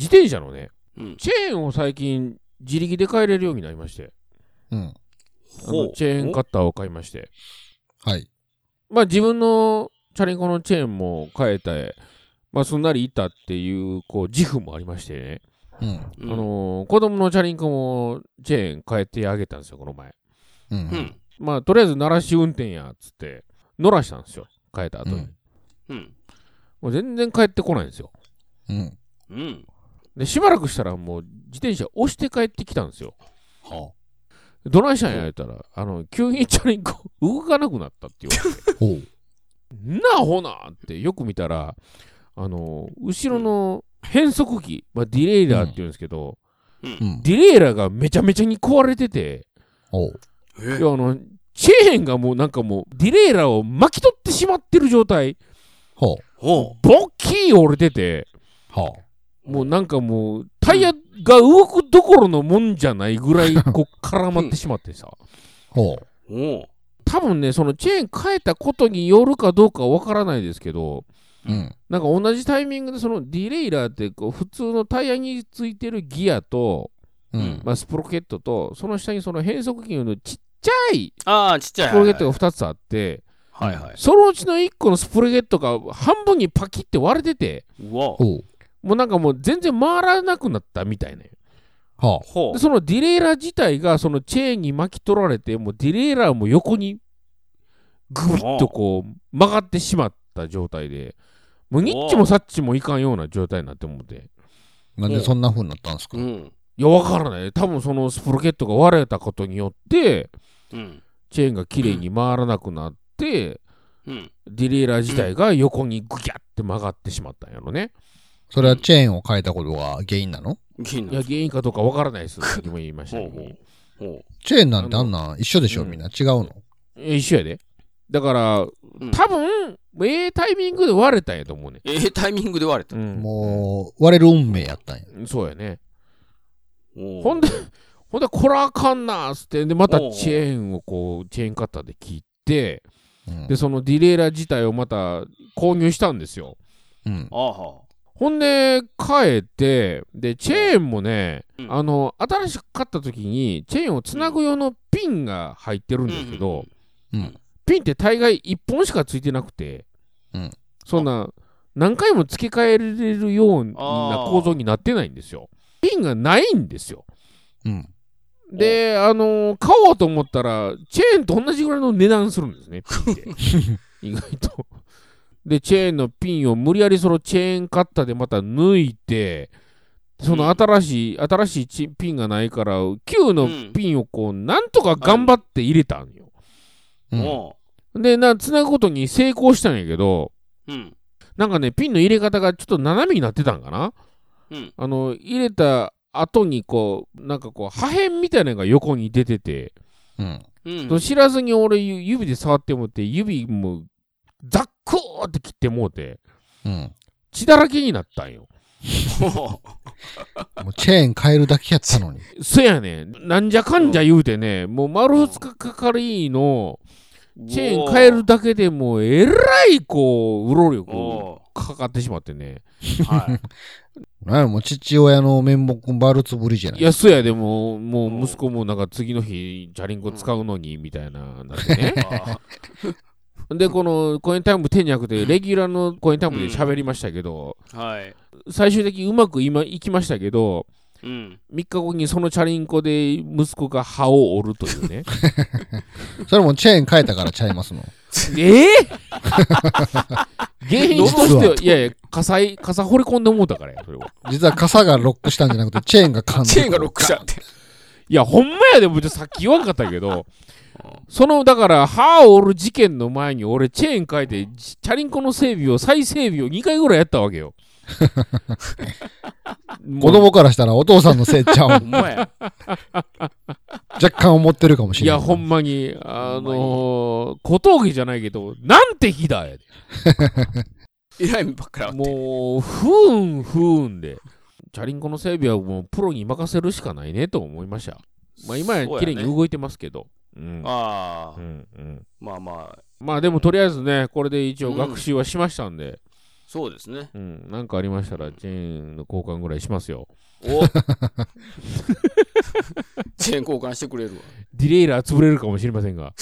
自転車のね、うん、チェーンを最近自力で変えれるようになりまして、うん、チェーンカッターを買いまして、はい。まあ自分のチャリンコのチェーンも変えて、まあすんなりいったっていうこう自負もありましてね、うん、子供のチャリンコもチェーン変えてあげたんですよこの前、うんうん、まあとりあえず鳴らし運転やっつって乗らしたんですよ変えた後に、うんうん、もう全然帰ってこないんですよ、うんうん、でしばらくしたらもう自転車押して帰ってきたんですよ、はあ、どないしたんや言ったら急にチャリンコ動かなくなったって言われてなあほなってよく見たら後ろの変速機、まあ、ディレイラーって言うんですけど、うん、ディレイラーがめちゃめちゃに壊れてて、おう、いやチェーンがもうなんかもうディレイラーを巻き取ってしまってる状態、ほうほう、ボッキー折れてて、はあ、もうなんかもうタイヤが動くどころのもんじゃないぐらいこう絡まってしまってさ、ほうほう、多分ねそのチェーン変えたことによるかどうかわからないですけど。うん、なんか同じタイミングでそのディレイラーってこう普通のタイヤについてるギアと、うんまあ、スプロケットとその下にその変速機のちっちゃいスプロケットが2つあって、はいはい、そのうちの1個のスプロケットが半分にパキって割れてて、うわもうなんかもう全然回らなくなったみたいな、はあ、でそのディレイラー自体がそのチェーンに巻き取られてもうディレイラーも横にぐっとこう曲がってしまった状態でもうニッチもサッチもいかんような状態になって思ってなんでそんな風になったんですか、うん、いやわからない多分そのスプロケットが割れたことによって、うん、チェーンがきれいに回らなくなって、うん、ディレイラー自体が横にグギャって曲がってしまったんやろねそれはチェーンを変えたことが原因なの、いや原因かどうかわからないですっても言いましたけどチェーンなんてあんな一緒でしょ、うん、みんな違うの一緒やでだから、うん、多分タイミングで割れたんやと思うねタイミングで割れた、うん、もう割れる運命やったんやそうやねおほんでこらあかんなーつってでまたチェーンをこうチェーンカッターで切って、うん、でそのディレイラー自体をまた購入したんですよ、うん、ほんで変えてでチェーンもね、うん、新しく買った時にチェーンをつなぐ用のピンが入ってるんですけど、うんうんうんピンって大概1本しかついてなくて、うん、そんな何回も付け替えれるような構造になってないんですよピンがないんですよ、うん、で買おうと思ったらチェーンと同じぐらいの値段するんですねピンって意外とでチェーンのピンを無理やりそのチェーンカッターでまた抜いてその新しいピンがないから旧のピンをこうなんとか頑張って入れたんよ、うんうんで繋ぐことに成功したんやけど、うん、なんかねピンの入れ方がちょっと斜めになってたんかな、うん、入れた後にこうなんかこう破片みたいなのが横に出てて、うん、知らずに俺指で触ってもって指もザックーって切ってもうて、うん、血だらけになったんよもうチェーン変えるだけやったのにそやねなんじゃかんじゃ言うてねもう丸2日かかりのチェーン変えるだけでもうえらいこう労力かかってしまってねはいなんやもう父親の面目丸つぶりじゃないいやそやでもう息子もなんか次の日チャリンコ使うのにみたいななってねでこのコインタイム手になくてレギュラーのコインタイムで喋りましたけど、うんはい、最終的にうまくいきましたけど、うん、3日後にそのチャリンコで息子が歯を折るというねそれもチェーン変えたからちゃいますの原因としてはいやいや傘掘り込んでもうたからやそれは実は傘がロックしたんじゃなくてチェーンが噛んでチェーンがロックしたっていやほんまやでもさっき言わんかったけどそのだから歯を折る事件の前に俺チェーン変えてチャリンコの再整備を2回ぐらいやったわけよ子供からしたらお父さんのせいちゃう若干思ってるかもしれないいやほんまに小峠じゃないけどなんて日だやでえらいばっかりあってもう不運でチャリンコの整備はもうプロに任せるしかないねと思いました、まあ、今は綺麗に動いてますけどうん、ああ、うんうん、まあでもとりあえずねこれで一応学習はしましたんで、うん、そうですね、うん、なんかありましたらチェーンの交換ぐらいしますよ。おチェーン交換してくれるわ。ディレイラー潰れるかもしれませんが